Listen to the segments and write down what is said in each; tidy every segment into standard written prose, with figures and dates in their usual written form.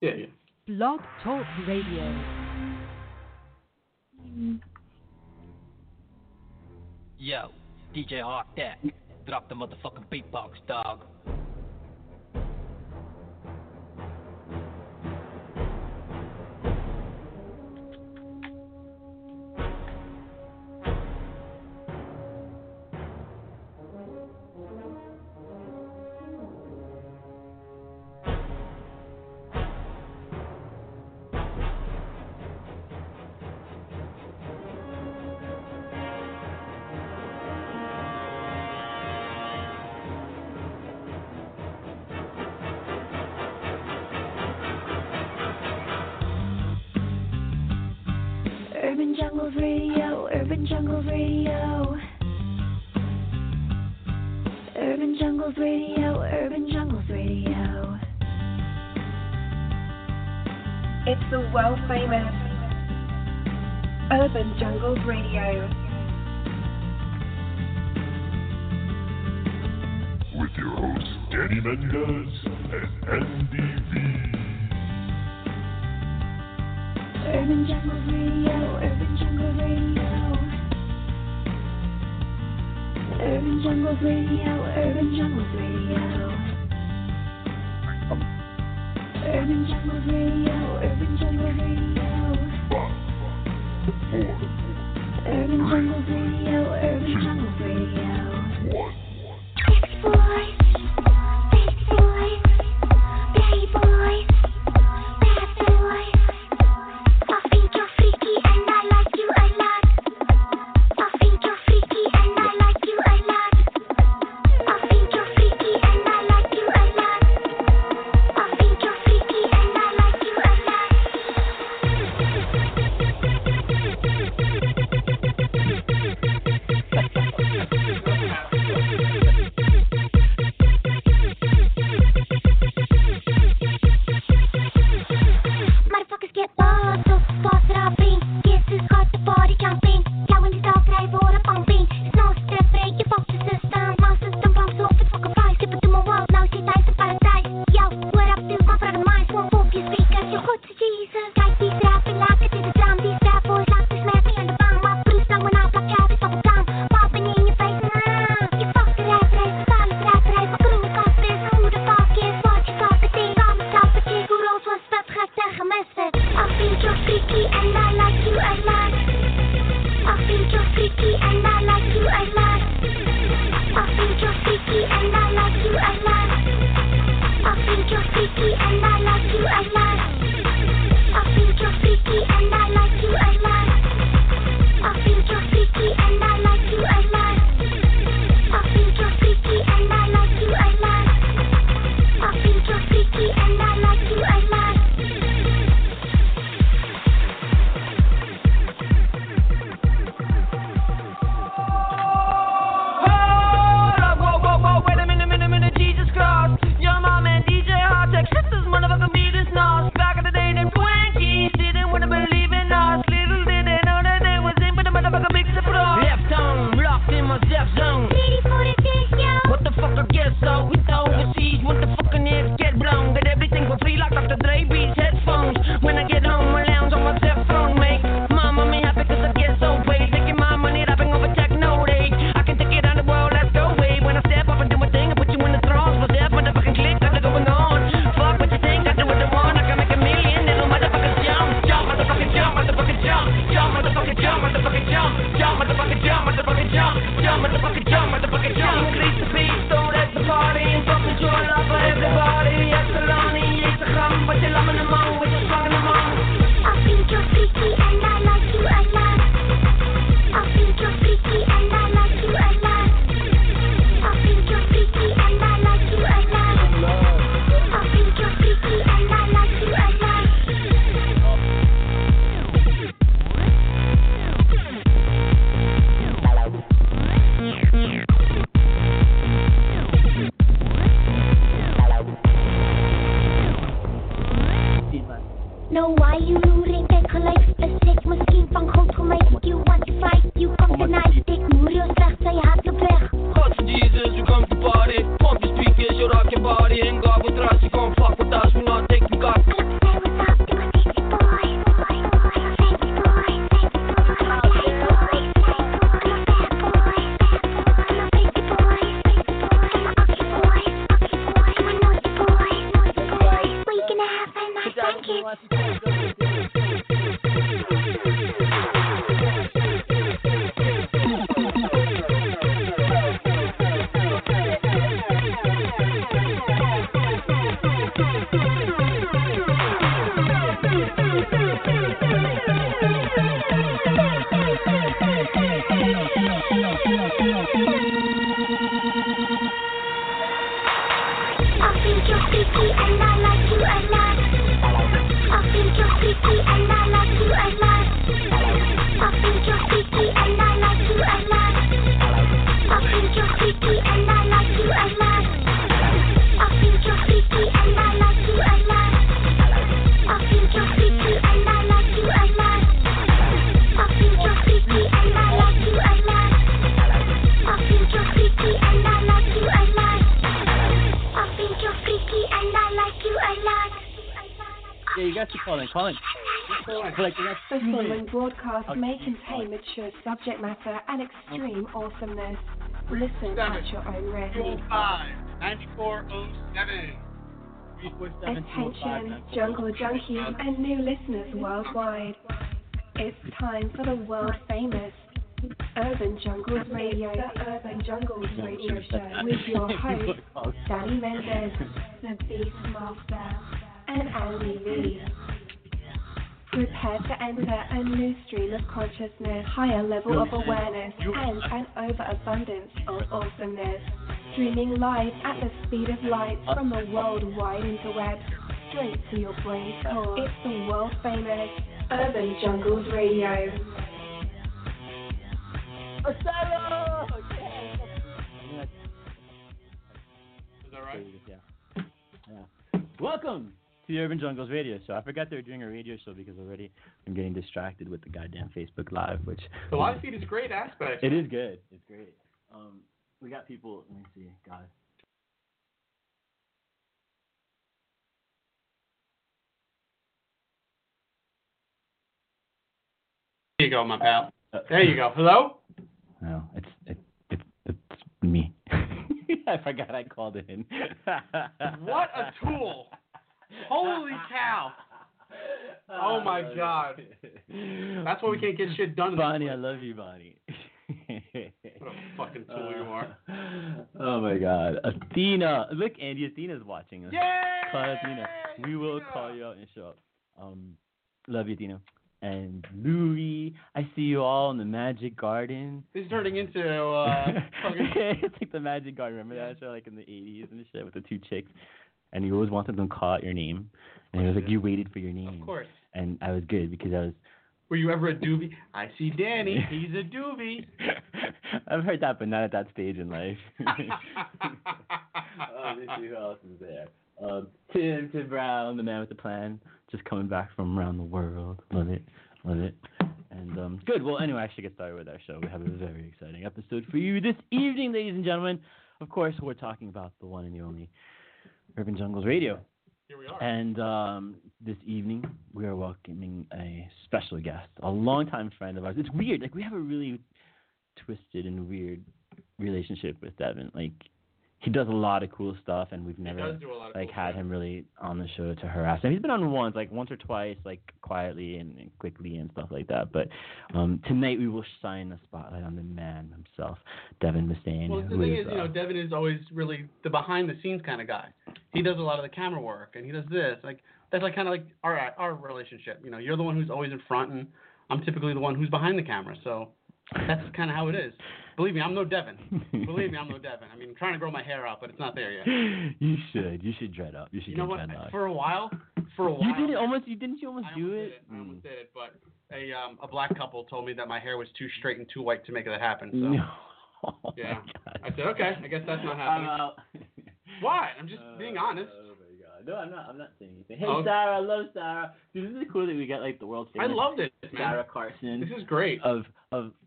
Yeah. Blog Talk Radio. Yo, DJ Hawk that. Drop the motherfucking beatbox, dog. It's the world-famous Urban Jungles Radio. With your hosts, Danny Mendez and Andy V. Urban Jungles Radio, Urban Jungles Radio. Urban Jungles Radio, Urban Jungles Radio. Urban Jungle Radio, Urban Jungle Radio. 5, 4, 3, Urban Jungle Radio, Urban Jungle Radio. 1. Big boys, big boys, daddy boys, bad boys. I think you're freaky and I like you a lot. I think you're freaky and I like you a lot. I think you're freaky and I like you a lot. I think you're freaky and I like you a lot. know why you looting that collect specific misschien van God gemaakt. You want to fight, you come tonight. Dik moer je slecht, zij haat je weg. God for Jesus, you come to party. Pump your speakers, you rock your body. And God will trust you, come fuck with us, we not taking God. May contain mature subject matter and extreme awesomeness. Listen at your own risk. 205-9407. Attention, jungle junkies and new listeners worldwide. It's time for the world famous Urban Jungles Radio, the Urban Jungles Radio Show, with your hosts, Danny Mendez, the Beastmaster, and Andy Lee. Prepare to enter a new stream of consciousness, higher level of awareness, and an overabundance of awesomeness. Streaming live at the speed of light from the worldwide interweb, straight to your brain core. It's the world famous Urban Jungles Radio. Is that right? Yeah. Welcome the Urban Jungles Radio Show. I forgot they were doing a radio show because already I'm getting distracted with the goddamn Facebook Live, which... The live feed is a great aspect. It is good. It's great. We got people... Let me see. God. There you go, my pal. There you go. Hello? No, it's me. I forgot I called in. What a tool! Holy cow. Oh, my God. That's why we can't get shit done. Bonnie, I love you, Bonnie. What a fucking tool you are. Oh, my God. Athena. Look, Andy, Athena's watching us. Yay! Call Athena. We will call you out and show up. Love you, Athena. And Louie, I see you all in the Magic Garden. This is turning into it's like the Magic Garden. Remember that show, like, in the 80s and shit with the two chicks? And you always wanted them to call out your name. And it was like you waited for your name. Of course. And I was good because I was... Were you ever a doobie? I see Danny. He's a doobie. I've heard that, but not at that stage in life. Let's see who else is there. Tim Brown, the man with the plan. Just coming back from around the world. Love it. Love it. And good. Well, anyway, I should get started with our show. We have a very exciting episode for you this evening, ladies and gentlemen. Of course, we're talking about the one and the only... Urban Jungles Radio. Here we are. And this evening, we are welcoming a special guest, a longtime friend of ours. It's weird. Like, we have a really twisted and weird relationship with Devon. Like, he does a lot of cool stuff, and we've never, like, had him really on the show to harass him. He's been on once or twice, like, quietly and quickly and stuff like that. But tonight we will shine the spotlight on the man himself, Devon Massyn. Well, the thing is, Devon is always really the behind-the-scenes kind of guy. He does a lot of the camera work, and he does this. Like, that's, like, kind of like our relationship. You know, you're the one who's always in front, and I'm typically the one who's behind the camera. So that's kind of how it is. Believe me, I'm no Devon. I mean, I'm trying to grow my hair out, but it's not there yet. You should dread up. You know what? For a while. You did it almost. Didn't you almost do it? I almost did it, but a black couple told me that my hair was too straight and too white to make that happen. So. No. Oh yeah. I said, okay, I guess that's not happening. Why? I'm just being honest. Oh my God. No, I'm not saying anything. Hey, okay. Sarah, I love Sarah. Dude, isn't it cool that we got like the world famous? I loved it, man. Sarah Carson. This is great. Of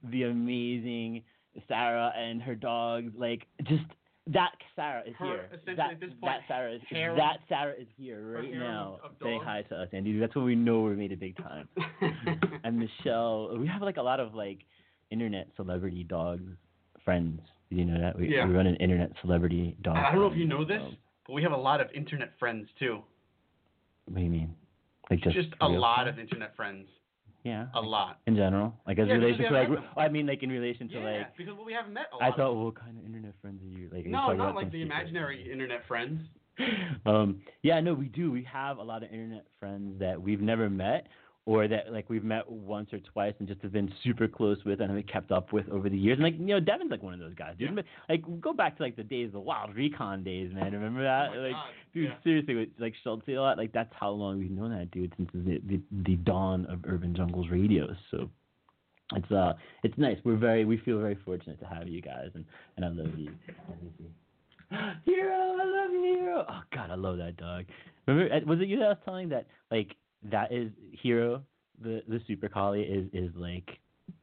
the amazing Sarah and her dogs, like just that Sarah is her, here. That, at this point, that Sarah is harem. That Sarah is here right now, saying hi to us, Andy. That's when we know we're made a big time. And Michelle, we have like a lot of like internet celebrity dog friends. Did you know that? We run an internet celebrity dog. I don't know if you know this, but we have a lot of internet friends too. What do you mean? Like just a lot of internet friends. Yeah. A lot. In general? Like as relation to like I mean like in relation to like because we haven't met a lot. I thought what kind of internet friends are you like? No, not like the imaginary internet friends. Yeah, no, we do. We have a lot of internet friends that we've never met or that like we've met once or twice and just have been super close with and have kept up with over the years. And like, you know, Devin's like one of those guys, dude. Yeah. Like go back to like the days, the Wild Recon days, man. Remember that? Seriously, with like Schulte a lot. Like that's how long we've known that dude since the dawn of Urban Jungles Radio. So it's nice. We feel very fortunate to have you guys, and I love you. Hero, I love you, Hero. Oh God, I love that dog. Remember, was it you that I was telling that like? That is Hero, the super collie is like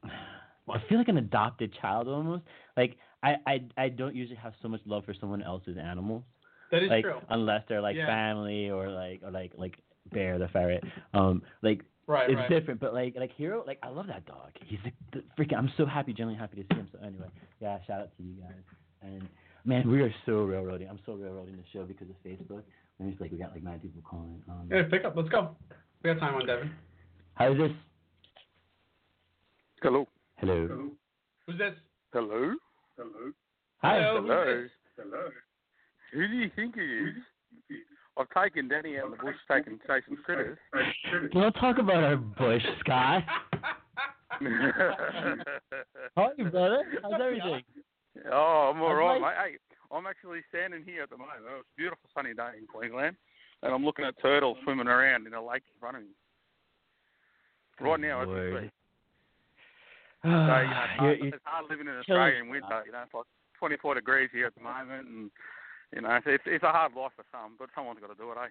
I feel like an adopted child almost. Like I don't usually have so much love for someone else's animals. That is like, true. Unless they're like family or like Bear the ferret. It's different. But like Hero, like I love that dog. He's like I'm so happy, genuinely happy to see him. So anyway, yeah, shout out to you guys. And man, we are so railroading. I'm so railroading the show because of Facebook. And it's like we got like 9 people calling. Yeah, pick up. Let's go. We got time on Devin. How's this? Hello. Hello. Hello. Who's this? Hello. Hello. Hi. Hello. Hello. Who do you think it is? I've taken Danny out of the bush, chasing critters. Don't talk about our bush, Scott. How are you, brother? How's everything? Oh, I'm all right, mate. Hey, I'm actually standing here at the moment. It's a beautiful sunny day in Queensland. And I'm looking at turtles swimming around in a lake in front of me. Right now, as we speak. So, you know, it's hard living in Australia in winter. You know, it's like 24 degrees here at the moment. And, you know, it's a hard life for some, but someone's got to do it, eh?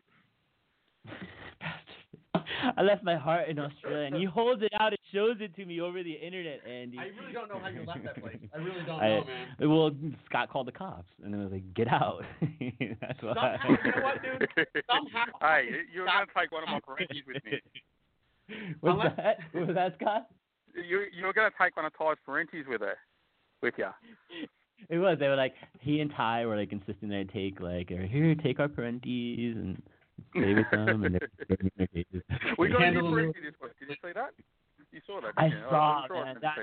I left my heart in Australia, and he holds it out and shows it to me over the internet, Andy. I really don't know how you left that place. I really don't know, man. Well, Scott called the cops, and they was like, "Get out." That's why. Somehow, you know what, dude? Somehow. Hey, you're gonna take one of my Ferengis with me. Was that Scott? You're gonna take one of Ty's Ferengis with you. It was. They were like, he and Ty were like insisting they take like, "Here, take our Ferengis," and. We got a new Ferengi this week. Did you see that? You saw that? I saw, man. That's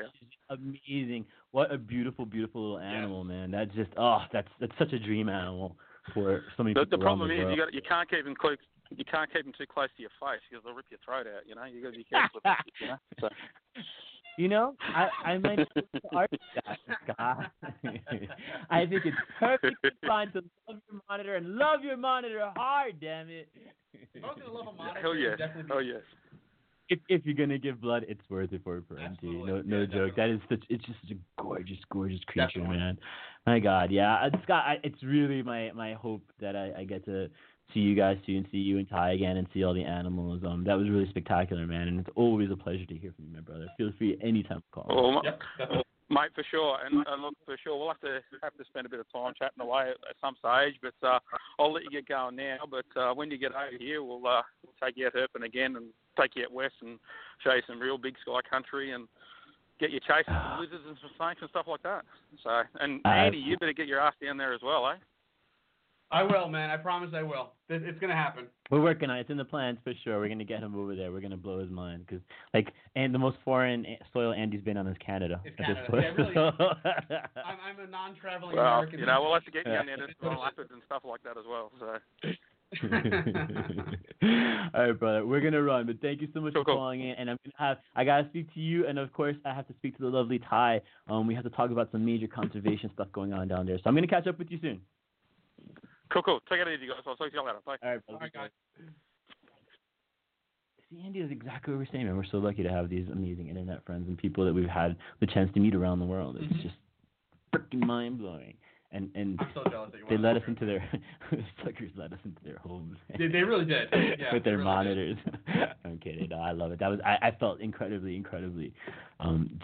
amazing. What a beautiful, beautiful little animal, man. That's just that's such a dream animal for so many people. The problem is you can't keep them close. You can't keep them too close to your face because they'll rip your throat out. You know, you got to be careful. You know? So. You know, I might not be the artist, Scott. I think it's perfectly fine to love your monitor and love your monitor hard, damn it. Love a monitor, hell yes. Hell yes. If you're going to give blood, it's worth it for a Ferengis. No joke. That is it's just such a gorgeous, gorgeous creature, definitely. Man. My God, yeah. Scott, it's really my hope that I get to see you guys soon, see you and Ty again, and see all the animals. That was really spectacular, man, and it's always a pleasure to hear from you, my brother. Feel free anytime to call. Well, mate, for sure, and look, for sure, we'll have to spend a bit of time chatting away at some stage, but I'll let you get going now, but when you get over here, we'll take you out herping again and take you out west and show you some real big sky country and get you chasing some lizards and some snakes and stuff like that. So, and Andy, you better get your ass down there as well, eh? I will, man. I promise I will. It's going to happen. We're working on it. It's in the plans for sure. We're going to get him over there. We're going to blow his mind. Cause, and the most foreign soil Andy's been on is Canada. It's Canada. This point. Yeah, really, I'm a non-traveling American. You know, we'll have to get you in there to small leopards and stuff like that as well. So. All right, brother. We're going to run, but thank you so much for calling in. And I got to speak to you, and, of course, I have to speak to the lovely Ty. We have to talk about some major conservation stuff going on down there. So I'm going to catch up with you soon. Cool. Take it easy, guys. I'll talk to you later. Bye. All right, guys. See, Andy is exactly what we're saying, man. We're so lucky to have these amazing internet friends and people that we've had the chance to meet around the world. It's just freaking mind blowing. And I'm so jealous that you they let us into their suckers let us into their homes. They really did. Yeah, with their really monitors. I'm kidding. No, I love it. That was I felt incredibly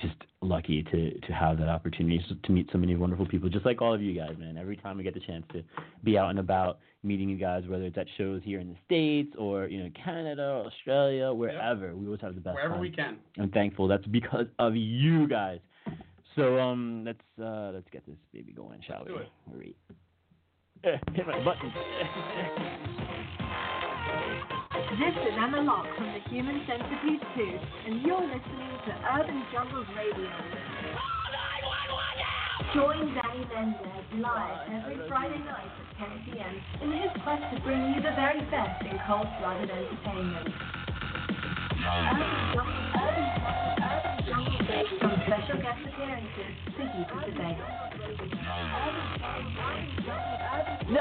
just lucky to have that opportunity to meet so many wonderful people, just like all of you guys, man. Every time I get the chance to be out and about meeting you guys, whether it's at shows here in the States or, you know, Canada, Australia, wherever. Yep. We always have the best wherever time. We can. I'm thankful. That's because of you guys. So let's get this baby going, shall we? Let's do it. Hit my button. This is Anna Locke from the Human Centipede 2, and you're listening to Urban Jungles Radio. Join Danny Lender live every Friday night at 10 p.m. in his quest to bring you the very best in cold-blooded entertainment. From special guest appearances to heated debate.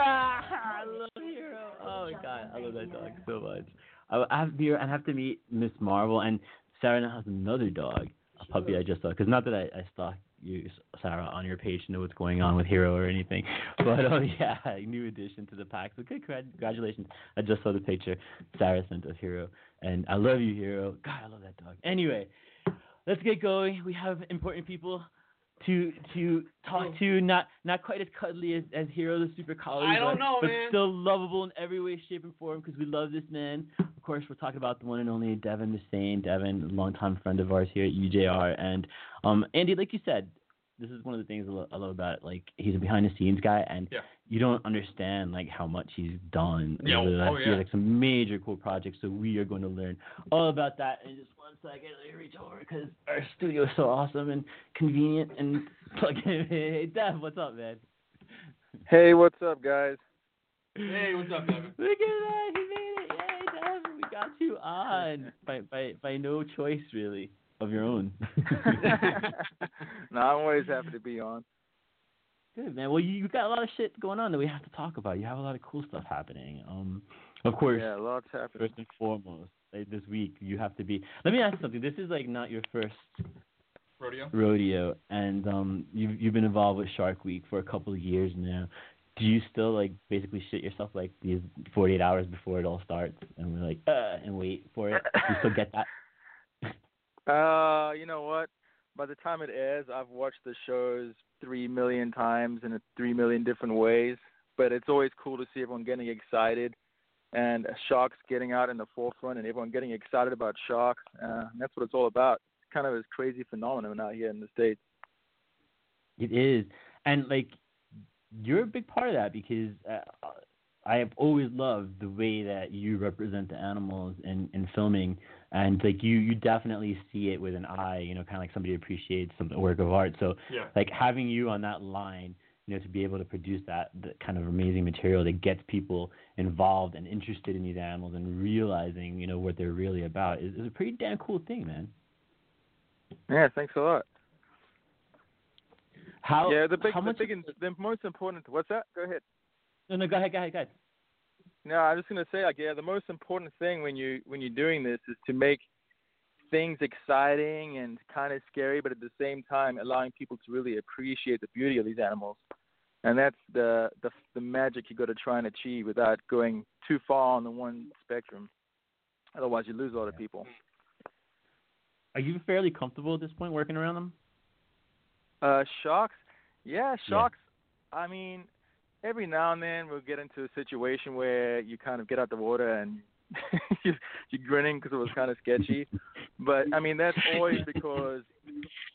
I love Hero. Oh my God, I love that dog so much. I have to meet Miss Marvel, and Sarah now has another dog, a puppy I just saw. Because not that I stalked you, Sarah, on your page to know what's going on with Hero or anything, but yeah, new addition to the pack. So good, congratulations. I just saw the picture Sarah sent of Hero, and I love you, Hero. God, I love that dog. Anyway. Let's get going. We have important people to talk to. Not quite as cuddly as Hero the Super Collie, but still lovable in every way, shape, and form because we love this man. Of course, we're talking about the one and only Devon Massyn. Devon, longtime friend of ours here at UJR, and Andy, like you said, this is one of the things I love about it. Like, he's a behind-the-scenes guy, and you don't understand, like, how much he's done. He has, like, some major cool projects, so we are going to learn all about that in just one second. Let me reach over because our studio is so awesome and convenient and plug in. Hey, Dev, what's up, man? Hey, what's up, guys? Hey, what's up, Devin? Look at that. He made it. Yay, Devin. We got you on by no choice, really. Of your own. No, I'm always happy to be on. Good, man. Well, you've got a lot of shit going on that we have to talk about. You have a lot of cool stuff happening. Of course. Yeah, a lot's happening. First and foremost, like, this week you have to be. Let me ask you something. This is like not your first rodeo, and you've been involved with Shark Week for a couple of years now. Do you still like basically shit yourself like these 48 hours before it all starts, and we're like and wait for it? Do you still get that? You know what? By the time it airs, I've watched the shows 3 million times in 3 million different ways. But it's always cool to see everyone getting excited and sharks getting out in the forefront and everyone getting excited about sharks. That's what it's all about. It's kind of a crazy phenomenon out here in the States. It is. And, like, you're a big part of that because I have always loved the way that you represent the animals in filming, and like you definitely see it with an eye, you know, kind of like somebody appreciates some work of art. So like having you on that line, you know, to be able to produce that kind of amazing material that gets people involved and interested in these animals and realizing, you know, what they're really about is a pretty damn cool thing, man. Yeah, thanks a lot. The most important. What's that? Go ahead. No, go ahead. No, I was just gonna say, like, the most important thing when you're doing this is to make things exciting and kind of scary, but at the same time allowing people to really appreciate the beauty of these animals, and that's the magic you got to try and achieve without going too far on the one spectrum. Otherwise, you lose a lot of people. Are you fairly comfortable at this point working around them? Sharks? Yeah, sharks. Yeah. I mean, every now and then we'll get into a situation where you kind of get out the water and you're grinning because it was kind of sketchy. But, I mean, that's always because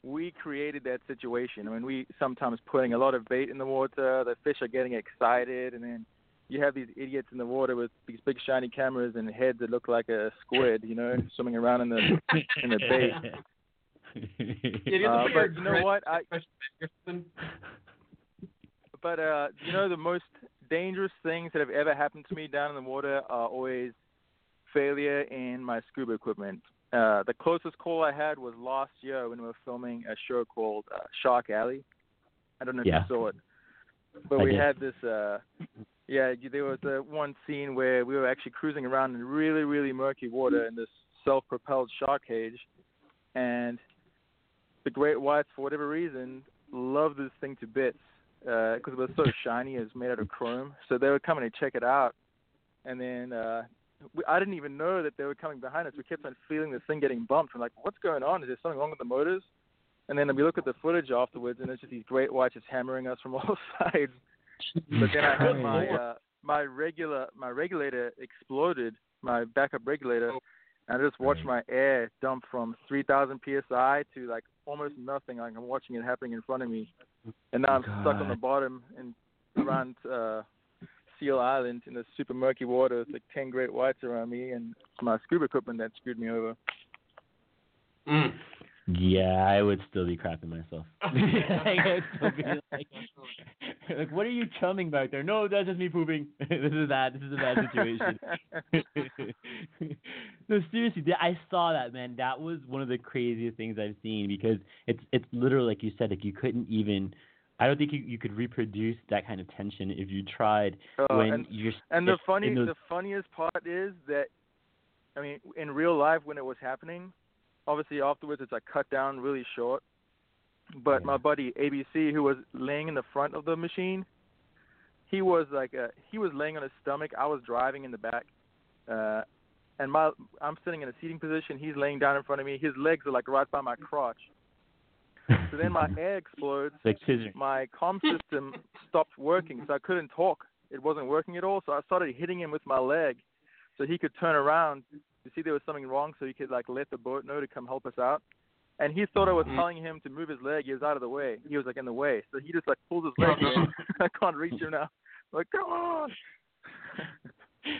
we created that situation. I mean, we sometimes putting a lot of bait in the water. The fish are getting excited. And then you have these idiots in the water with these big shiny cameras and heads that look like a squid, you know, swimming around in the bait. But you know what? But you know, the most dangerous things that have ever happened to me down in the water are always failure in my scuba equipment. The closest call I had was last year when we were filming a show called Shark Alley. I don't know if you saw it. But we had this, there was one scene where we were actually cruising around in really, really murky water in this self-propelled shark cage. And the great whites, for whatever reason, love this thing to bits. because it was so shiny. It was made out of chrome. So they were coming to check it out. And then I didn't even know that they were coming behind us. We kept on feeling this thing getting bumped. We're like, what's going on? Is there something wrong with the motors? And then we look at the footage afterwards, and it's just these great whites just hammering us from all sides. But then I had my regulator exploded, my backup regulator, and I just watched my air dump from 3,000 PSI to like almost nothing. Like I'm watching it happening in front of me. And now I'm stuck on the bottom in around Seal Island in the super murky water. It's like 10 great whites around me, and it's my scuba equipment that screwed me over. Mm. Yeah, I would still be crapping myself. I would still be like, what are you chumming back there? No, that's just me pooping. This is a bad situation. No, seriously, I saw that, man. That was one of the craziest things I've seen, because it's literally, like you said, like you couldn't even, I don't think you could reproduce that kind of tension if you tried. The funniest part is that, I mean, in real life when it was happening, obviously, afterwards, it's like cut down really short. But my buddy ABC, who was laying in the front of the machine, he was laying on his stomach. I was driving in the back, and I'm sitting in a seating position. He's laying down in front of me. His legs are like right by my crotch. So then my air explodes. My comm system stopped working, so I couldn't talk. It wasn't working at all. So I started hitting him with my leg, so he could turn around to see there was something wrong, so he could like let the boat know to come help us out. And he thought I was telling him to move his leg. He was out of the way. He was like in the way. So he just like pulled his leg in. I can't reach him now. I'm like, come on.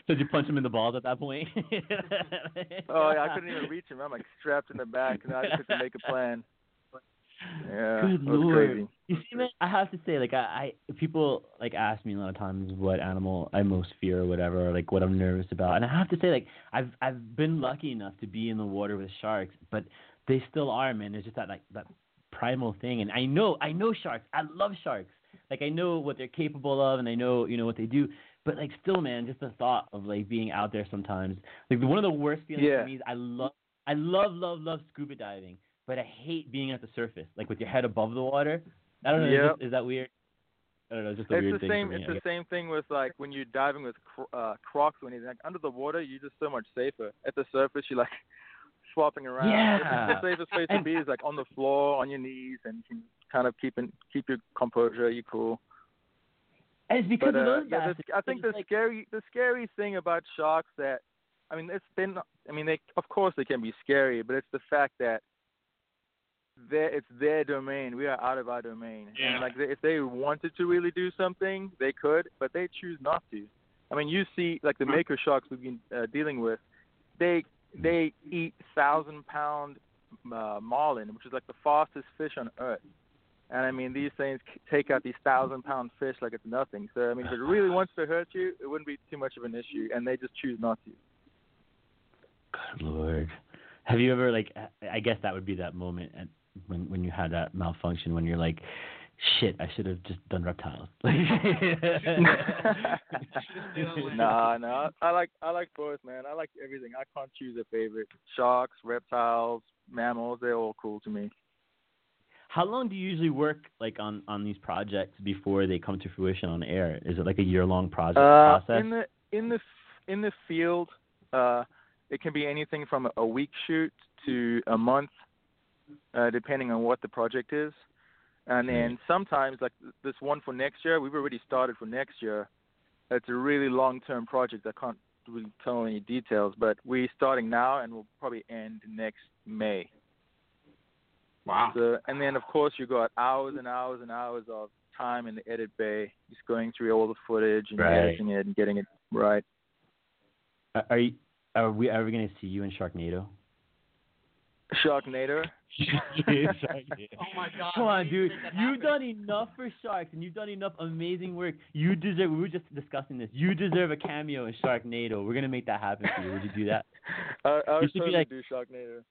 Did you punch him in the balls at that point? Oh, yeah, I couldn't even reach him. I'm like strapped in the back, and I just had to make a plan. Yeah, good Lord. Crazy. You see, man, I have to say, like, I people like ask me a lot of times what animal I most fear or whatever, or, like, what I'm nervous about, and I have to say, like, I've been lucky enough to be in the water with sharks, but they still are, man. There's just that like that primal thing, and I know sharks. I love sharks. Like, I know what they're capable of, and I know, you know, what they do. But, like, still, man, just the thought of like being out there sometimes, like, one of the worst feelings for me is I love scuba diving. But I hate being at the surface, like with your head above the water. I don't know. Yep. Is that weird? I don't know. It's just weird thing. It's the same thing with, like, when you're diving with crocs or anything. Like, under the water, you're just so much safer. At the surface, you're like swapping around. Yeah. The safest place to be is like on the floor, on your knees, and you can kind of keep your composure. You're cool. And it's because of those guys. I think the scary thing about sharks that, I mean, they of course they can be scary, but it's the fact that it's their domain. We are out of our domain. Yeah. And like, if they wanted to really do something, they could, but they choose not to. I mean, you see, like, the mako sharks we've been dealing with, they eat 1,000-pound marlin, which is like the fastest fish on earth. And I mean, these things take out these 1,000-pound fish like it's nothing. So I mean, if it really wants to hurt you, it wouldn't be too much of an issue, and they just choose not to. Good Lord. Have you ever, like, I guess that would be that moment when you had that malfunction, when you're like, shit, I should have just done reptiles. No. I like both, man. I like everything. I can't choose a favorite. Sharks, reptiles, mammals, they're all cool to me. How long do you usually work, like, on these projects before they come to fruition on air? Is it like a year-long process? In the field, it can be anything from a week shoot to a month, depending on what the project is. And then sometimes, like this one for next year, we've already started for next year. It's a really long-term project. I can't really tell any details, but we're starting now, and we'll probably end next May. Wow. So, and then, of course, you got hours and hours and hours of time in the edit bay, just going through all the footage and editing it and getting it right. Are you... Are we ever going to see you in Sharknado? Sharknado? Oh, my God. Come on, dude. You've done enough for sharks, and you've done enough amazing work. You deserve – we were just discussing this. You deserve a cameo in Sharknado. We're going to make that happen for you. Would you do that? I would totally do Sharknado.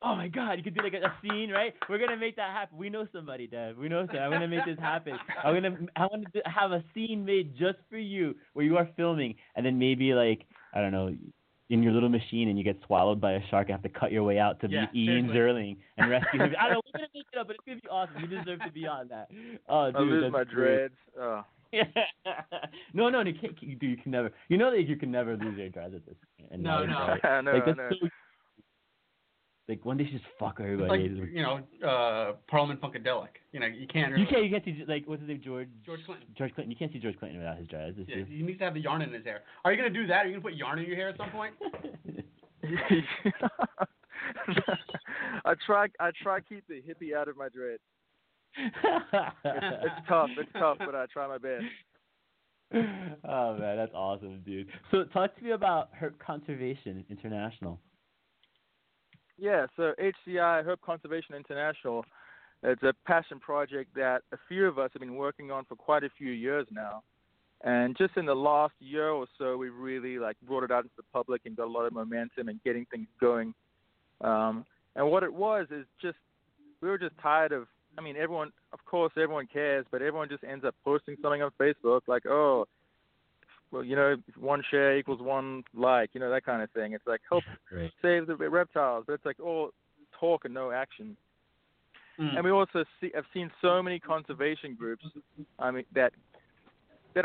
Oh, my God. You could do, like, a scene, right? We're going to make that happen. We know somebody, Dev. We know somebody. I'm going to make this happen. I want to have a scene made just for you where you are filming, and then maybe, like, I don't know – in your little machine and you get swallowed by a shark and have to cut your way out to be Ian Zierling and rescue him. I don't know, we're going to make it up, but it's going to be awesome. You deserve to be on that. Oh, dude, I lose my dreads. Oh. No, you can never. You know that you can never lose your dreads at this point. No. Like, one day you just fuck everybody. It's like, Parliament Funkadelic. You can't see, like, what's his name, George Clinton. George Clinton. You can't see George Clinton without his dreads. Yeah, he needs to have the yarn in his hair. Are you going to do that? Are you going to put yarn in your hair at some point? I try keep the hippie out of my dreads. It's tough, but I try my best. Oh, man, that's awesome, dude. So talk to me about Herp Conservation International. Yeah, so HCI, Herp Conservation International, it's a passion project that a few of us have been working on for quite a few years now. And just in the last year or so, we really, like, brought it out into the public and got a lot of momentum and getting things going. And what it was is we were tired of, everyone, of course, everyone cares, but everyone just ends up posting something on Facebook like, oh, well, one share equals one like, that kind of thing. It's like, help save the reptiles. But it's like all talk and no action. Mm. And we also have seen so many conservation groups that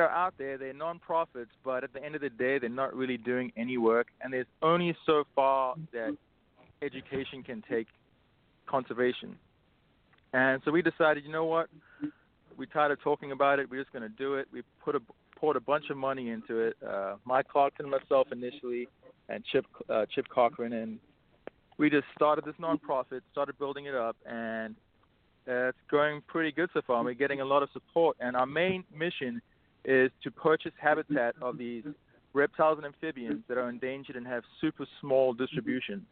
are out there. They're non-profits, but at the end of the day, they're not really doing any work. And there's only so far that education can take conservation. And so we decided, you know what? We're tired of talking about it. We're just going to do it. We poured a bunch of money into it, Mike Clarkson, myself initially, and Chip Cochran, and we just started this nonprofit, started building it up, and it's going pretty good so far, and we're getting a lot of support, and our main mission is to purchase habitat of these reptiles and amphibians that are endangered and have super small distributions,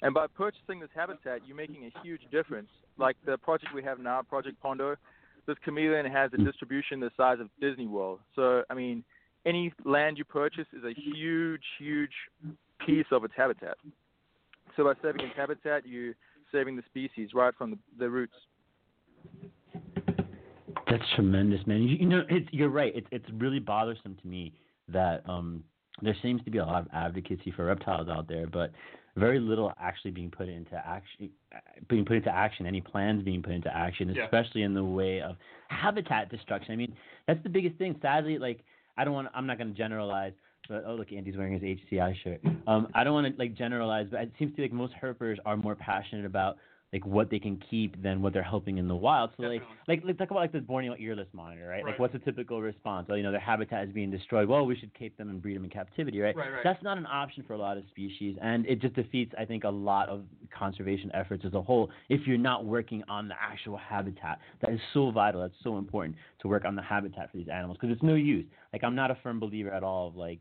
and by purchasing this habitat, you're making a huge difference, like the project we have now, Project Pondo. This chameleon has a distribution the size of Disney World. So, any land you purchase is a huge, huge piece of its habitat. So by saving its habitat, you're saving the species right from the roots. That's tremendous, man. You're right. It's really bothersome to me that there seems to be a lot of advocacy for reptiles out there, but very little actually being put into action, any plans being put into action, especially in the way of habitat destruction. That's the biggest thing. Sadly, I'm not going to generalize, but oh, look, Andy's wearing his HCI shirt. I don't want to generalize, but it seems to be like most herpers are more passionate about what they can keep than what they're helping in the wild. So let's talk about the Borneo earless monitor, right? Like what's a typical response? Well, their habitat is being destroyed. Well, we should keep them and breed them in captivity, right? That's not an option for a lot of species, and it just defeats, I think, a lot of conservation efforts as a whole if you're not working on the actual habitat. That is so vital. That's so important to work on the habitat for these animals because it's no use. I'm not a firm believer at all of a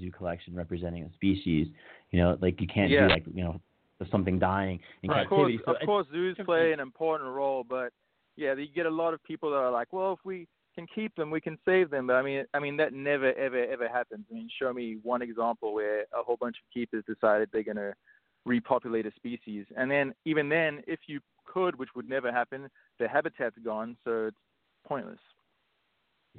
zoo collection representing a species. You can't do of something dying in captivity. Of course, zoos play an important role, but you get a lot of people that are like, well, if we can keep them, we can save them. But that never, ever, ever happens. Show me one example where a whole bunch of keepers decided they're going to repopulate a species. And then, even then, if you could, which would never happen, the habitat's gone, so it's pointless.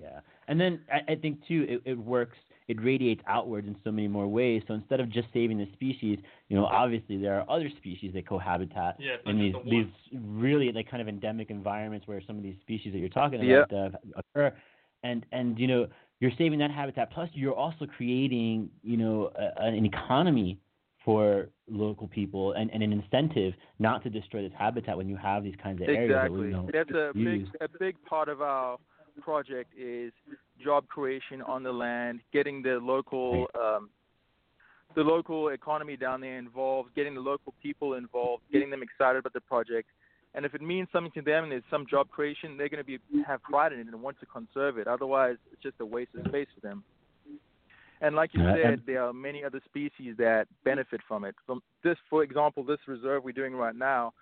Yeah. And then I think, too, it works. It radiates outwards in so many more ways. So instead of just saving the species, obviously there are other species that cohabitat in these really kind of endemic environments where some of these species that you're talking about occur. And you're saving that habitat. Plus, you're also creating an economy for local people and an incentive not to destroy this habitat when you have these kinds of areas. Exactly. That's a big part of our project is job creation on the land, getting the local economy down there involved, getting the local people involved, getting them excited about the project. And if it means something to them and there's some job creation, they're going to have pride in it and want to conserve it. Otherwise, it's just a waste of space for them. And like you said, there are many other species that benefit from it. For example, this reserve we're doing right now,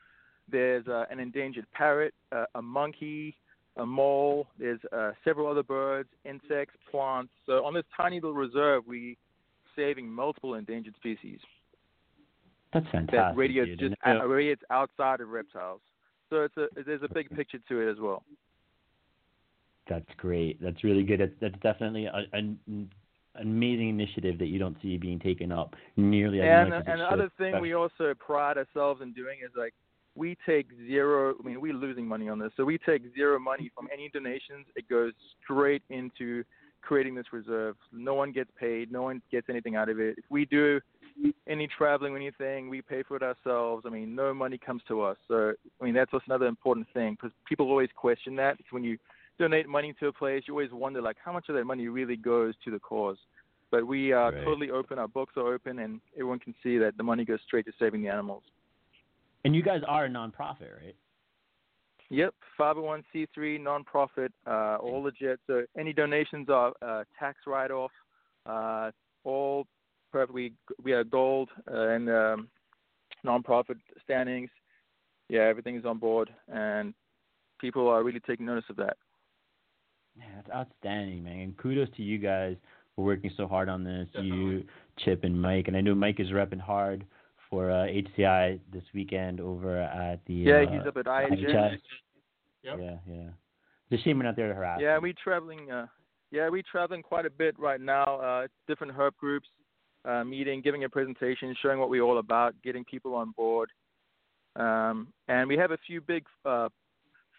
there's an endangered parrot, a monkey, a mole, there's several other birds, insects, plants. So on this tiny little reserve, we're saving multiple endangered species. That's fantastic. That radiates, radiates outside of reptiles. So there's a big picture to it as well. That's great. That's really good. That's definitely amazing initiative that you don't see being taken up nearly as much. And another thing we also pride ourselves in doing is like we take zero. I mean, we're losing money on this, so we take zero money from any donations. It goes straight into creating this reserve. No one gets paid. No one gets anything out of it. If we do any traveling or anything, we pay for it ourselves. I mean, no money comes to us. So, I mean, that's also another important thing because people always question that. It's when you donate money to a place, you always wonder, like, how much of that money really goes to the cause. But we are totally open. Our books are open, and everyone can see that the money goes straight to saving the animals. And you guys are a nonprofit, right? Yep, 501c3 nonprofit, all legit. So any donations are tax write-off. All perfectly, we are gold and nonprofit standings. Yeah, everything's on board, and people are really taking notice of that. Yeah, that's outstanding, man. And kudos to you guys for working so hard on this. You, Chip, and Mike, and I know Mike is repping hard for HCI this weekend over at the he's up at IHS. Yep. Yeah. It's a shame we're not there to harass. Yeah, we're traveling. We're traveling quite a bit right now. Different herp groups meeting, giving a presentation, showing what we're all about, getting people on board, and we have a few big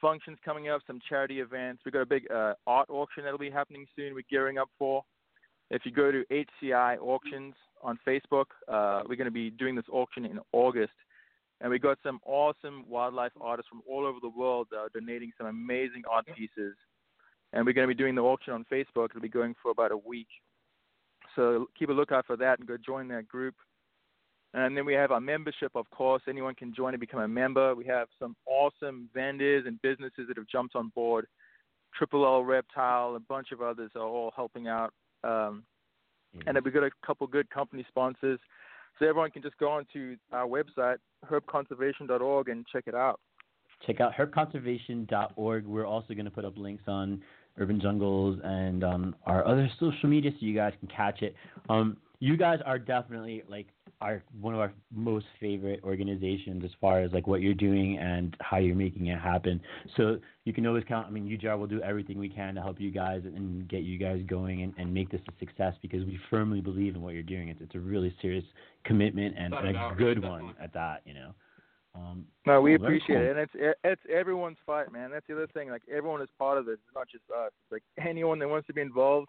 functions coming up. Some charity events. We've got a big art auction that'll be happening soon. We're gearing up for. If you go to HCI Auctions on Facebook, we're going to be doing this auction in August. And we got some awesome wildlife artists from all over the world that are donating some amazing art pieces. And we're going to be doing the auction on Facebook. It'll be going for about a week. So keep a lookout for that and go join that group. And then we have our membership, of course. Anyone can join and become a member. We have some awesome vendors and businesses that have jumped on board. Triple L Reptile, a bunch of others are all helping out. And then we've got a couple good company sponsors, so everyone can just go on to our website, herbconservation.org, and check it out. Check out herbconservation.org. We're also going to put up links on Urban Jungles and our other social media so you guys can catch it. You guys are definitely one of our most favorite organizations as far as what you're doing and how you're making it happen. So you can always count. I mean, UJAR will do everything we can to help you guys and get you guys going and make this a success because we firmly believe in what you're doing. It's a really serious commitment and a good one at that, you know. No, we appreciate it. And it's everyone's fight, man. That's the other thing. Everyone is part of this. It's not just us. Anyone that wants to be involved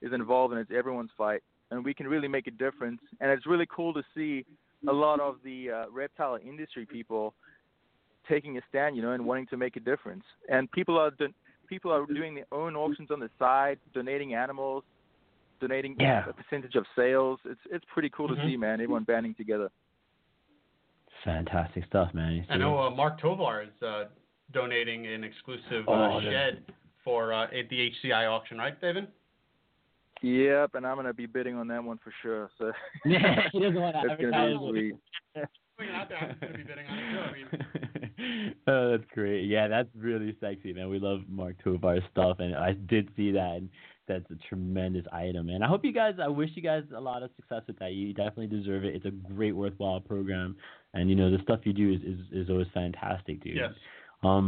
is involved, and it's everyone's fight. And we can really make a difference. And it's really cool to see a lot of the reptile industry people taking a stand, and wanting to make a difference. And people are doing their own auctions on the side, donating animals, donating a percentage of sales. It's pretty cool to see, man, everyone banding together. Fantastic stuff, man. I know Mark Tovar is donating an exclusive shed for at the HCI auction, right, David? Yep, and I'm going to be bidding on that one for sure. So he doesn't want to advertise. Oh, that's great. Yeah, that's really sexy, man. We love Mark Tovar's stuff, and I did see that. And that's a tremendous item, man. I wish you guys a lot of success with that. You definitely deserve it. It's a great, worthwhile program, and the stuff you do is always fantastic, dude. Yes. We're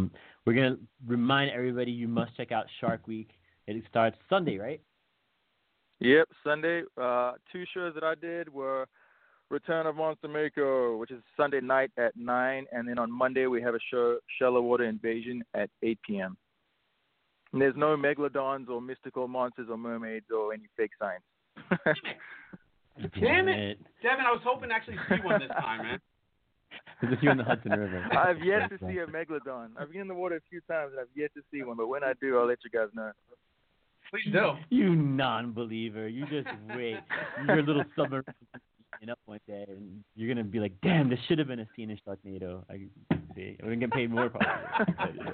going to remind everybody you must check out Shark Week. It starts Sunday, right? Yep, Sunday. Two shows that I did were Return of Monster Mako, which is Sunday night at 9, and then on Monday we have a show, Shallow Water Invasion, at 8 p.m. And there's no megalodons or mystical monsters or mermaids or any fake science. Damn it. Devin, I was hoping to actually see one this time, man. Is you in the Hudson River? I've yet to see a megalodon. I've been in the water a few times, and I've yet to see one, but when I do, I'll let you guys know. Please do. You non-believer. You just wait. You're a little submarine one day, and you're going to be like, damn, this should have been a scene in Sharknado. I'm going to get paid more probably.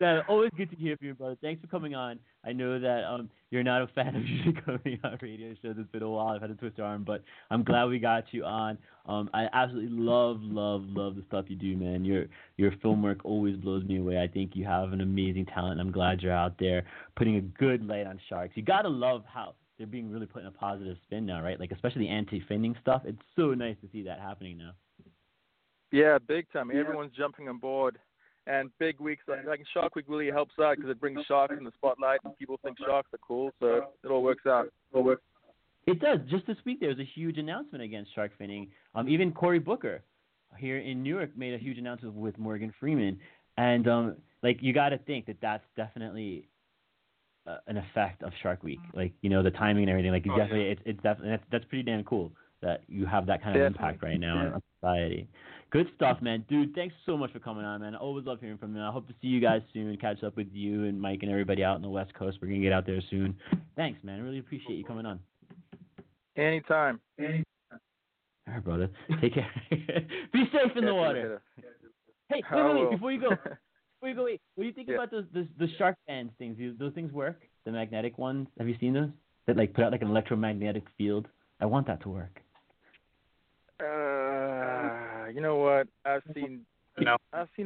Yeah, always good to hear from you, brother. Thanks for coming on. I know that you're not a fan of usually coming on radio shows. It's been a while. I've had to twist your arm, but I'm glad we got you on. I absolutely love the stuff you do, man. Your film work always blows me away. I think you have an amazing talent, and I'm glad you're out there putting a good light on sharks. You got to love how they're being really put in a positive spin now, right? Especially the anti-finning stuff. It's so nice to see that happening now. Yeah, big time. Yeah. Everyone's jumping on board. and big weeks like Shark Week really helps out because it brings sharks in the spotlight and people think sharks are cool, so it all works out. It does. Just this week there was a huge announcement against shark finning. Even Cory Booker here in Newark made a huge announcement with Morgan Freeman, and like you got to think that that's definitely an effect of Shark Week. Like you know the timing and everything. Like you it's definitely that's pretty damn cool that you have that kind of impact right now on society. Good stuff, man. Dude, thanks so much for coming on, man. I always love hearing from you. I hope to see you guys soon, catch up with you and Mike and everybody out on the West Coast. We're going to get out there soon. Thanks, man. I really appreciate you coming on. Anytime. All right, brother. Take care. Be safe in the water. Hey, wait. Before you go, wait. What do you think about those shark bands things? Do those things work? The magnetic ones? Have you seen those? That like put out like an electromagnetic field? I want that to work. You know what? I've seen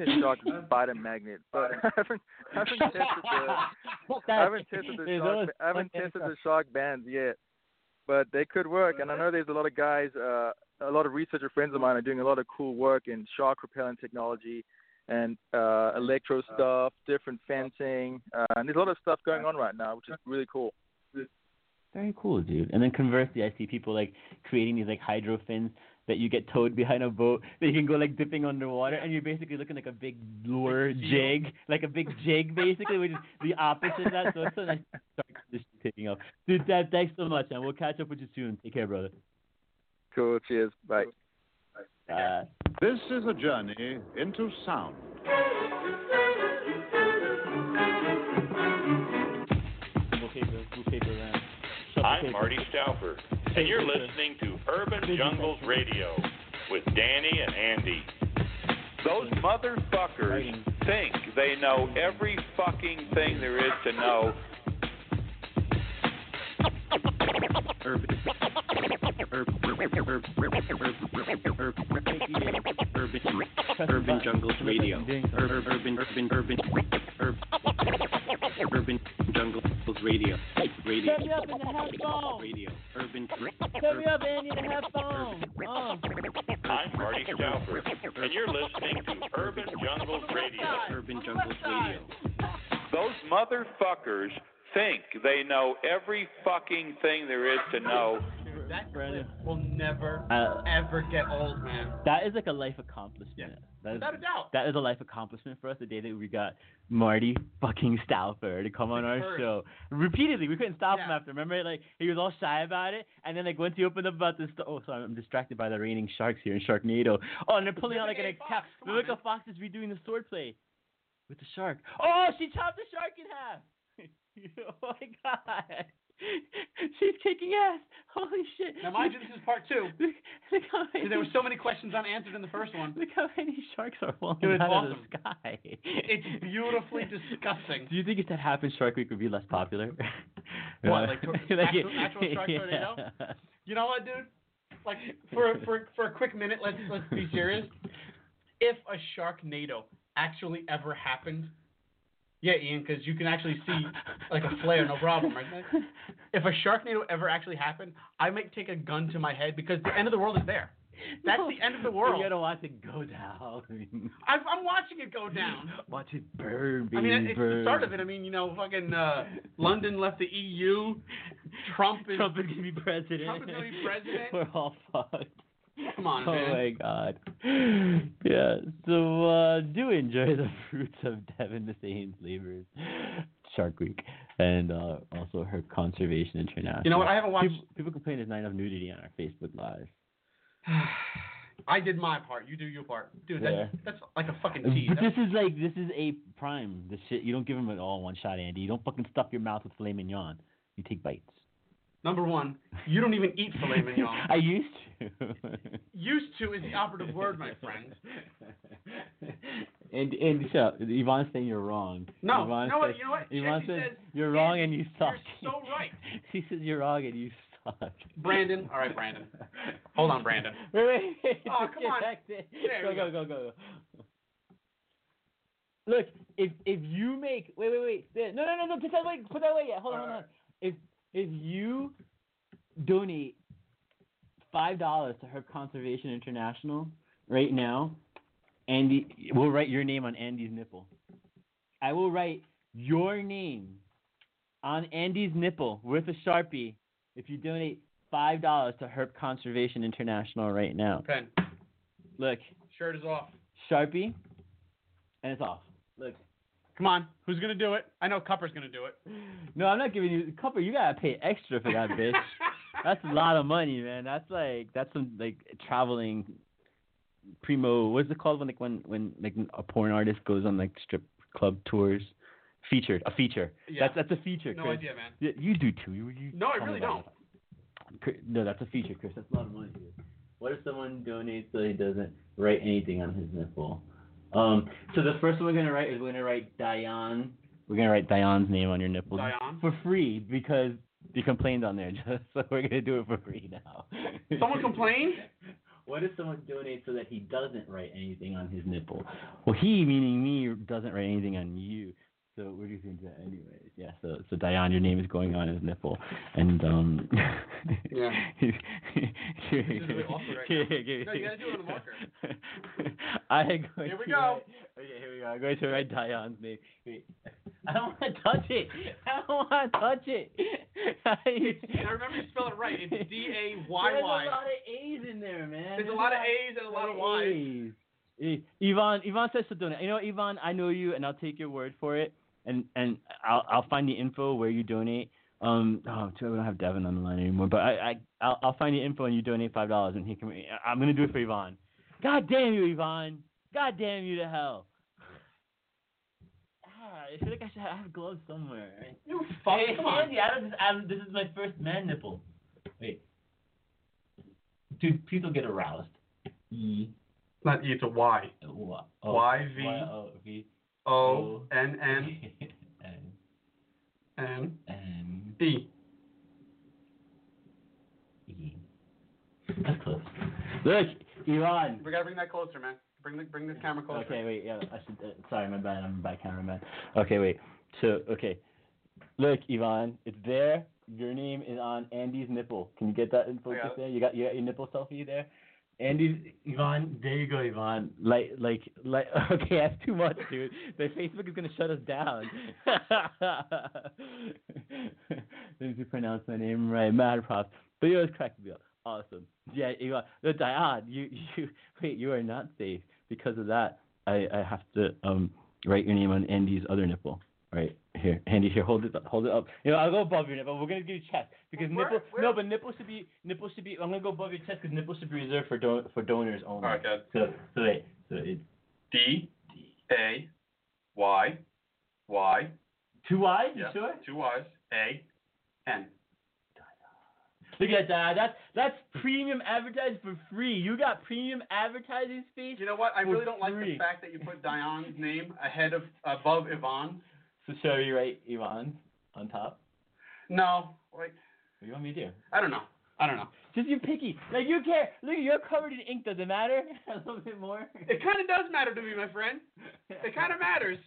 a shark bite a magnet, but I haven't tested the shark bands yet. But they could work, and I know there's a lot of guys, a lot of researcher friends of mine are doing a lot of cool work in shark repellent technology and electro stuff, different fencing, and there's a lot of stuff going on right now, which is really cool. Very cool, dude. And then conversely, I see people like creating these like hydro fins that you get towed behind a boat that you can go like dipping underwater, and you're basically looking like a big lure jig, like a big jig basically, which is the opposite of that. So it's so nice to start this taking off. Dude, Dad, thanks so much, and we'll catch up with you soon. Take care, brother. Cool. Cheers. Bye. This is a journey into sound. We'll paper around. I'm Marty Stouffer, and you're listening to Urban Jungles Radio with Danny and Andy. Those motherfuckers think they know every fucking thing there is to know. Urban Jungles Radio. Urban Jungles Radio. Set me up in the headphone. Set me up, Andy, in the headphone. I'm Marty Stouffer, and you're listening to Urban Jungles Radio. Those motherfuckers think they know every fucking thing there is to know. That clip will never, ever get old, man. That is like a life accomplishment. Yeah. Without a doubt. That is a life accomplishment for us, the day that we got Marty fucking Stouffer to come on our show. Repeatedly, we couldn't stop him after. Remember, like, he was all shy about it, and then, like, once he opened up about this... Oh, sorry, I'm distracted by the raining sharks here in Sharknado. Oh, and they're pulling out, like, an... Look how Fox is redoing the swordplay with the shark. Oh, she chopped the shark in half! Oh, my God. She's kicking ass. Holy shit. Now, mind you, this is part two. Look how many, there were so many questions unanswered in the first one. Look how many sharks are falling out of the sky. It's beautifully disgusting. Do you think if that happened, Shark Week would be less popular? What, like actual shark tornado? You know what, dude? Like, for a quick minute, let's be serious. If a Sharknado actually ever happened... Yeah, Ian, because you can actually see like a flare, no problem, right? If a Sharknado ever actually happened, I might take a gun to my head because the end of the world is there. That's the end of the world. You gotta watch it go down. I'm watching it go down. Watch it burn, baby. I mean, it's the start of it. I mean, you know, fucking London left the EU. Trump is gonna be president. We're all fucked. Come on, man. Oh, my God. Yeah, so do enjoy the fruits of Devon Massyn's labors, Shark Week, and also Herp Conservation International. You know what? I haven't watched... People complain there's not enough nudity on our Facebook Live. I did my part. You do your part. Dude, that's like a fucking tease. But this is a prime. This shit, you don't give them it all one shot, Andy. You don't fucking stuff your mouth with filet mignon. You take bites. Number one, you don't even eat filet mignon. I used to. Used to is the operative word, my friend. And shut up. Yvonne's saying you're wrong. No, Yvonne says, you know what? Yvonne says you're wrong and you suck. You're so right. She says you're wrong and you suck. Brandon. All right, Brandon. Hold on, Brandon. Wait. Oh, come on. Go. Look, if you make... Wait. No. Put that away. Yeah, hold on. If you donate $5 to Herb Conservation International right now, Andy, we'll write your name on Andy's nipple. I will write your name on Andy's nipple with a Sharpie if you donate $5 to Herp Conservation International right now. Pen. Look. Shirt is off. Sharpie. And it's off. Look. Come on. Who's going to do it? I know Cupper's going to do it. No, I'm not giving you... Cupper, you got to pay extra for that, bitch. That's a lot of money, man. That's some, like, traveling... Primo, what's it called when like a porn artist goes on like strip club tours? Featured, a feature. Yeah. That's a feature. No Chris. Idea, man. You do too. You no, I really don't. It. No, that's a feature, Chris. That's a lot of money. What if someone donates so he doesn't write anything on his nipple? So the first one we're gonna write Diane. We're gonna write Diane's name on your nipple for free because you complained on there. So we're gonna do it for free now. Someone complained. What if someone donates so that he doesn't write anything on his nipple? Well, he, meaning me, doesn't write anything on you. So we're just going to do that anyways. Yeah, so Diane, your name is going on his nipple. And, Yeah. This is really awkward right now. No, you got to do it on the marker. Here we go. Okay, here we go. I'm going to write Diane's name. Wait. I don't want to touch it. I remember you spell it right. It's D-A-Y-Y. There's a lot of A's in there, man. There's a lot of A's and a lot of Y's. Yvonne says to donate. You know, Yvonne, I know you, and I'll take your word for it. And I'll find the info where you donate. Too, we don't have Devin on the line anymore. But I'll find the info and you donate $5 and he can. I'm gonna do it for Yvonne. God damn you, Yvonne. God damn you to hell. I feel like I have gloves somewhere. Right? You fucking hey, come on. Andy, this is my first man nipple. Wait, dude, people get aroused. E. It's not E, it's a Y. YVONNNE. That's close. Look, Iran. We gotta bring that closer, man. Bring this camera closer. Okay, wait. Yeah, I should. Sorry, my bad. I'm a bad cameraman. Okay, wait. Okay. Look, Yvonne, it's there. Your name is on Andy's nipple. Can you get that in focus there? You got your nipple selfie there. Andy, Yvonne, there you go, Yvonne. Like. Okay, that's too much, dude. The Facebook is gonna shut us down. Did you pronounce my name right? Mad props. But it was cracking me up. Awesome. Yeah, Yvonne. No, Diane, you are not safe. Because of that, I have to write your name on Andy's other nipple. Right here, Andy. Here, hold it up. You know, I'll go above your nipple. We're gonna do chest because nipple should be. I'm gonna go above your chest because nipple should be reserved for donors only. All right, good. So wait. So it's D-A-Y-Y. Two Y's. Yeah. You sure? Two Y's. A-N. Look at that. That's premium advertising for free. You got premium advertising space. You know what? I really don't like the fact that you put Diane's name ahead of above Yvonne. So shall we write Yvonne on top? No. Like, what do you want me to do? I don't know. Just you're picky. Like, you care. Look, you're covered in ink. Does it matter? A little bit more? It kind of does matter to me, my friend. It kind of matters.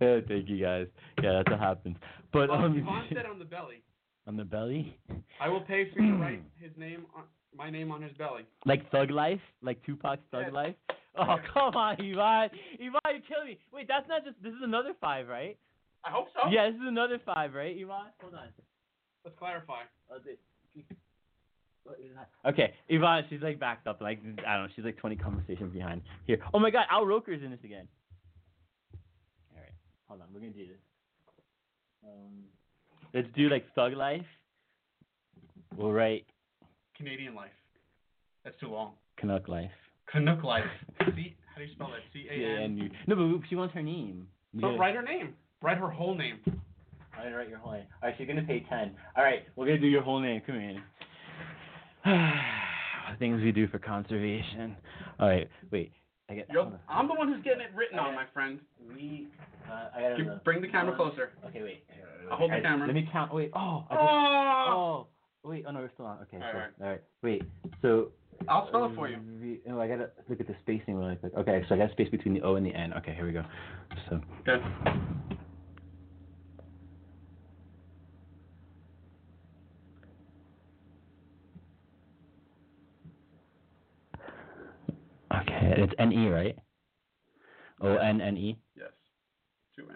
Yeah, thank you, guys. Yeah, that's what happens. But Yvonne said on the belly. On the belly? I will pay for you to write my name on his belly. Like Thug Life? Like Tupac's Thug Life? Oh, come on, Yvonne. Yvonne, you're killing me. Wait, that's not just... This is another 5, right? I hope so. Yeah, this is another 5, right, Yvonne? Hold on. Let's clarify. Okay, Yvonne, she's, like, backed up. Like, I don't know. She's, like, 20 conversations behind. Here. Oh, my God. Al Roker's in this again. All right. Hold on. We're going to do this. Let's do, like, Thug Life. We'll write... Canadian Life. That's too long. Canuck Life. Canuck Life. C. How do you spell that? C-A-N. No, but she wants her name. But write her name. Write her whole name. All right, write your whole name. All right, she's going to pay 10. All right, we're going to do your whole name. Come here. Things we do for conservation. All right, wait. I'm the one who's getting it written on, my friend. Bring the camera closer. Okay, wait. I'll hold the camera. Let me count. Wait. Wait, no, we're still on. Okay, all right. Wait, so... I'll spell it for you. Oh, I gotta look at the spacing really quick. Okay, so I got space between the O and the N. Okay, here we go. So... Good. And it's N-E, right? O-N-N-E? Yes. Two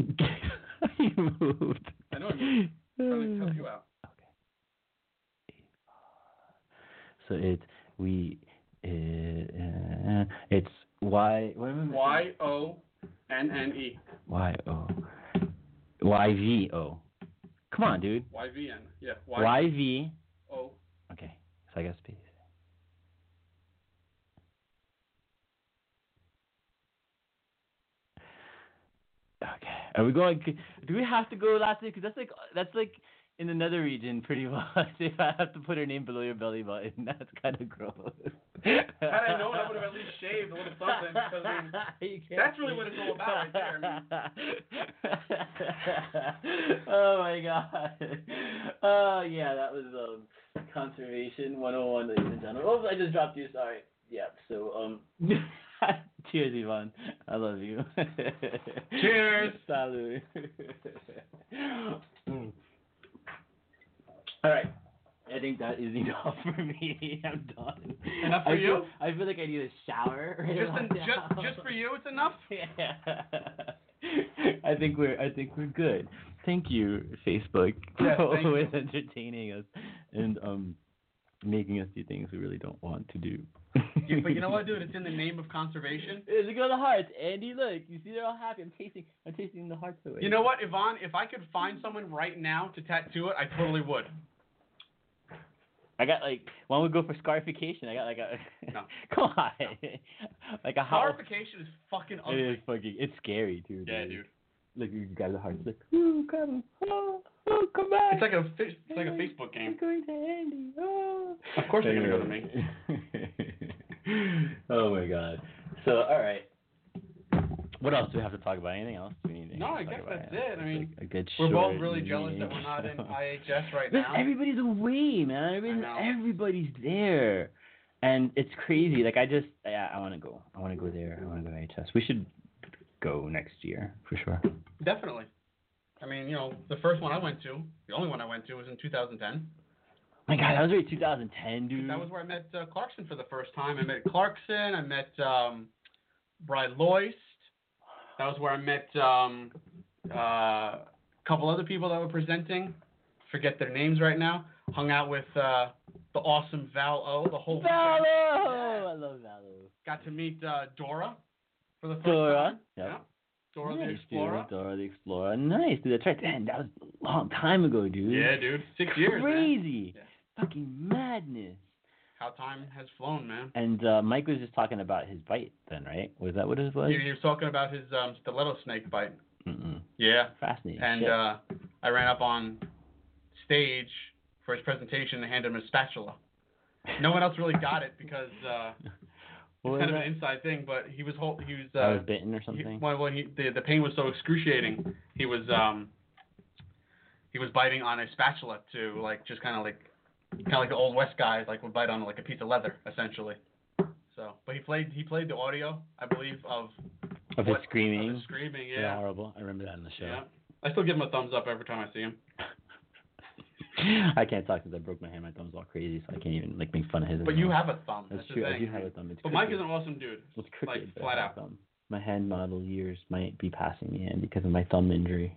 N's. You moved. I know I moved. I'm trying to help you out. Okay. So it's Y. Y-O-N-N-E. Y-O. Y-V-O. Come on, dude. Y-V-N. Yeah. Y-V-O. Okay. So I guess P. Okay. Are we going? Do we have to go last name? Because that's like in another region pretty much. If I have to put her name below your belly button, that's kind of gross. Had I known, I would have at least shaved a little something. Because, I mean, that's really what it's all about right there. Oh, my God. Oh, yeah, that was Conservation 101, ladies and gentlemen. Oh, I just dropped you. Sorry. Yeah, so, cheers, Yvonne. I love you. Cheers. Salud. All right. I think that is enough for me. I'm done. Enough for you? I feel like I need a shower. Just for you, it's enough? Yeah. I think we're good. Thank you, Facebook, for always entertaining us and making us do things we really don't want to do. Yeah, but you know what, dude? It's in the name of conservation. It's a girl of hearts, Andy. Look, you see, they're all happy. I'm tasting the hearts away. You know what, Yvonne? If I could find someone right now to tattoo it, I totally would. I got like one would go for scarification. I got like a no. Come on, no. Like a scarification is fucking ugly. It is fucking. It's scary too. Yeah, dude. Look, you got the hearts. Like, ooh, come, oh, come back. It's like a Facebook game. I'm going to Andy. Oh. Of course they're gonna go to me. Oh my God. So, all right. What else do we have to talk about? Anything else? Do we need no, I guess that's it. I mean, like we're both really jealous that we're not in IHS right now. Everybody's away, man. Everybody's there, and it's crazy. Like I want to go. I want to go there. I want to go to IHS. We should go next year for sure. Definitely. I mean, you know, the only one I went to was in 2010. My God, that was already 2010, dude. That was where I met Clarkson for the first time. I met Clarkson. I met Brad Loist. That was where I met a couple other people that were presenting. Forget their names right now. Hung out with the awesome Val O. The whole Val O! I love Val O. Got to meet Dora for the first time. Yep. Yeah. Dora the Explorer. Dude, Dora the Explorer. Nice, dude. That's right. Damn, that was a long time ago, dude. Yeah, dude. 6 years, crazy. Yeah. Fucking madness. How time has flown, man. And Mike was just talking about his bite then, right? Was that what it was? He was talking about his stiletto snake bite. Mm-mm. Yeah. Fascinating. And I ran up on stage for his presentation and handed him a spatula. No one else really got it because... It's kind of an inside thing, but he was. I was bitten or something. The pain was so excruciating. He was biting on a spatula to like just kind of like the old west guys like would bite on like a piece of leather essentially. So, but he played the audio, I believe, of his screaming. Of his screaming, yeah. Yeah, horrible. I remember that in the show. Yeah. I still give him a thumbs up every time I see him. I can't talk because I broke my hand. My thumb's all crazy, so I can't even like make fun of his. But you have a thumb. That's true. I do have a thumb. But Mike is an awesome dude. It's crooked, like flat out. My hand model years might be passing me in because of my thumb injury.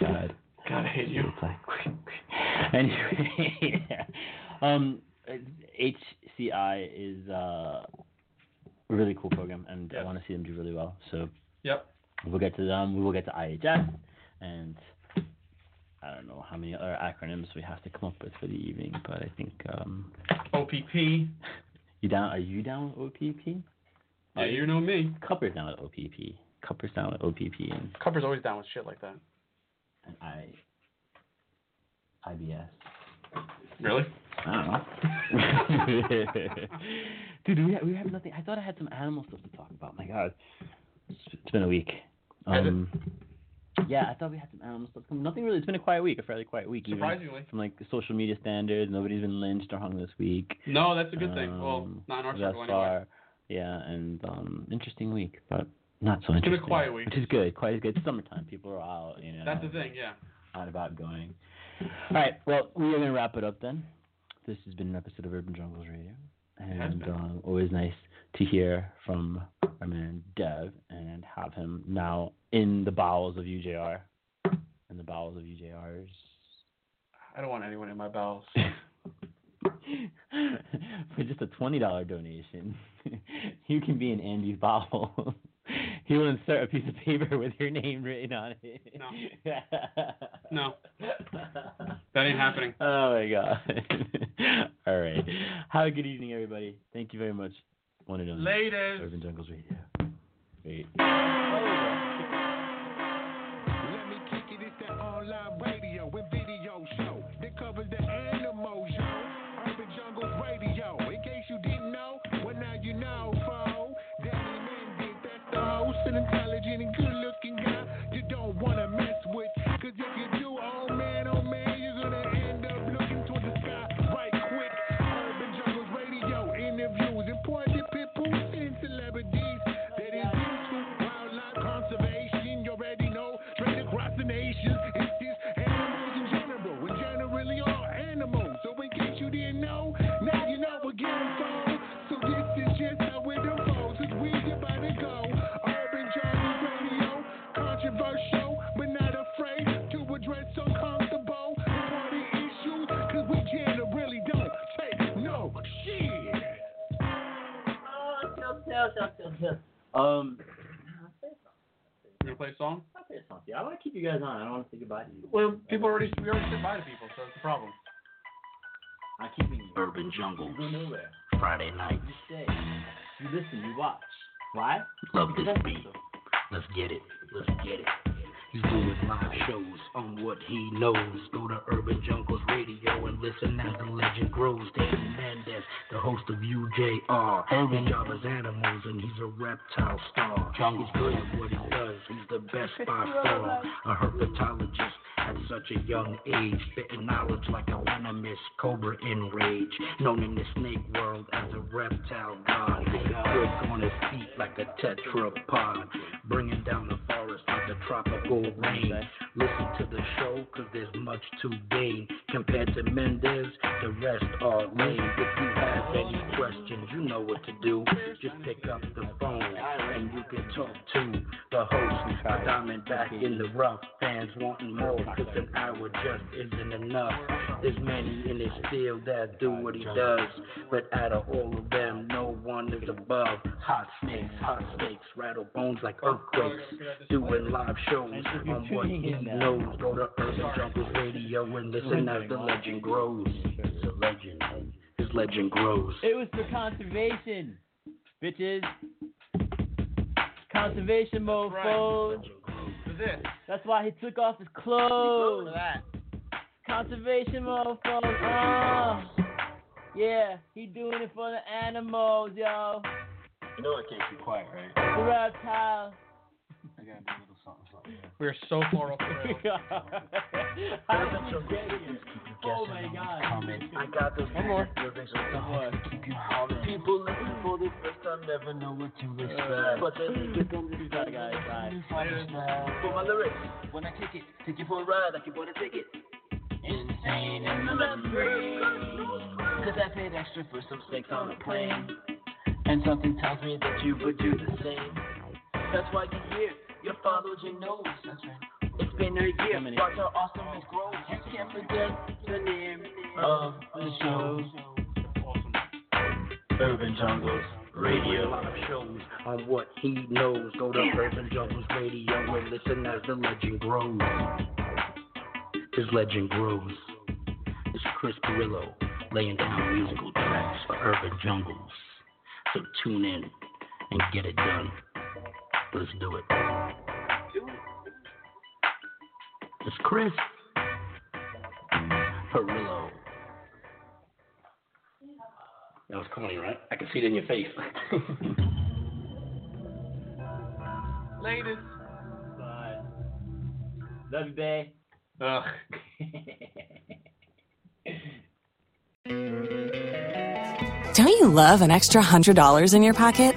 God. God, I hate you. Anyway, yeah. HCI is a really cool program, and yep. I want to see them do really well. So. Yep. We'll get to them. We will get to IHS, and. I don't know how many other acronyms we have to come up with for the evening, but I think OPP. You down? Are you down with OPP? Yeah, you know me. Cupper's down with OPP. And Cupper's always down with shit like that. And IBS. Really? I don't know. Dude, we have nothing. I thought I had some animal stuff to talk about. My God, it's been a week. Yeah, I thought we had some animal stuff. Nothing really. It's been a fairly quiet week. Even surprisingly. From like social media standards, nobody's been lynched or hung this week. No, that's a good thing. Well, not in our circle anyway. Yeah, and interesting week, but not so interesting. It's been a quiet week. Which is good. Quiet is good. It's summertime. People are out, you know. That's the thing, yeah. Out about going. All right, well, we're going to wrap it up then. This has been an episode of Urban Jungles Radio. And always nice to hear from our man Dev and have him now in the bowels of UJR. In the bowels of UJR's. I don't want anyone in my bowels. For just a $20 donation, you can be in Andy's bowel. He will insert a piece of paper with your name written on it. No. No. That ain't happening. Oh, my God. All right. Have a good evening, everybody. Thank you very much. One and only. Ladies. Urban Jungles Radio. Great. Let me kick it. It's that online radio and video show that covers the animal show. Urban Jungles Radio. In case you didn't know, well, now you know, foe. An intelligent and good looking guy you don't want to mess with, cause if you do, oh man, you're gonna end up looking towards the sky right quick. Urban Jungles Radio interviews important people and celebrities that is into wildlife conservation. You already know, straight across the nation, it's just animals in general, and generally all animals. So in case you didn't know, now you know we're getting phone. So this is just how it unfolds, cause we're about to go. Controversial, but not afraid to address uncomfortable party issues, cause we generally don't take no shit. You gonna play a song? I'll play a song. Yeah, I wanna keep you guys on. I don't wanna say goodbye to you. Well, we already said bye to people, so it's a problem. I keep you. Urban Jungles. You go nowhere. Friday night. You stay. You listen, you watch. Why? Love this beat. Let's get it. Let's get it. He's doing live shows on what he knows. Go to Urban Jungles Radio and listen as the legend grows. Dave Mendez, the host of UJR. Urban Jungles Animals, and he's a reptile star. Jungles good at what he does. He's the best by far. A herpetologist at such a young age. Spitting knowledge like a venomous cobra in rage. Known in the snake world as a reptile god. Quick on his feet like a tetrapod. Bringing down the forest like a tropical rain. Listen to the show, cause there's much to gain. Compared to Mendez, the rest are lame. If you have any questions, you know what to do. Just pick up the phone and you can talk to the host. A diamond back in the rough. Fans wanting more, cause an hour just isn't enough. There's many in his field that do what he does, but out of all of them, no one is above. Hot snakes rattle bones like earthquakes. Doing live shows on what he knows. Go to Urban Jungles Radio and listen as the legend grows. It's a legend. His legend grows. It was for conservation, bitches. Conservation mode, folks. That's why he took off his clothes. Conservation mode, folks. Yeah, he doing it for the animals, yo. You know I can't be quiet, right? The reptile. I gotta do a little something. We are so far off the rails. Oh my God! I got those. One more. People looking for the first time never know what to expect. But then get on this guy, for my lyrics, when I kick it, take you for a ride like you bought a ticket. Insane in the memory, cause I paid extra for some snakes on the plane, and something tells me that you would do the same. That's why you're here. You followed your nose. That's right. It's been a year. Watch how awesome it grows. You can't forget the name of the show. Urban Jungles Radio. Shows on what he knows. Go to Urban Jungles Radio and listen as the legend grows. His legend grows. It's Chris Pirillo laying down musical tracks for Urban Jungles. So tune in and get it done. Let's do it. It's Chris Pirillo. That was corny, right? I can see it in your face. Ladies. Bye. Love you, babe. Ugh. Don't you love an extra $100 in your pocket?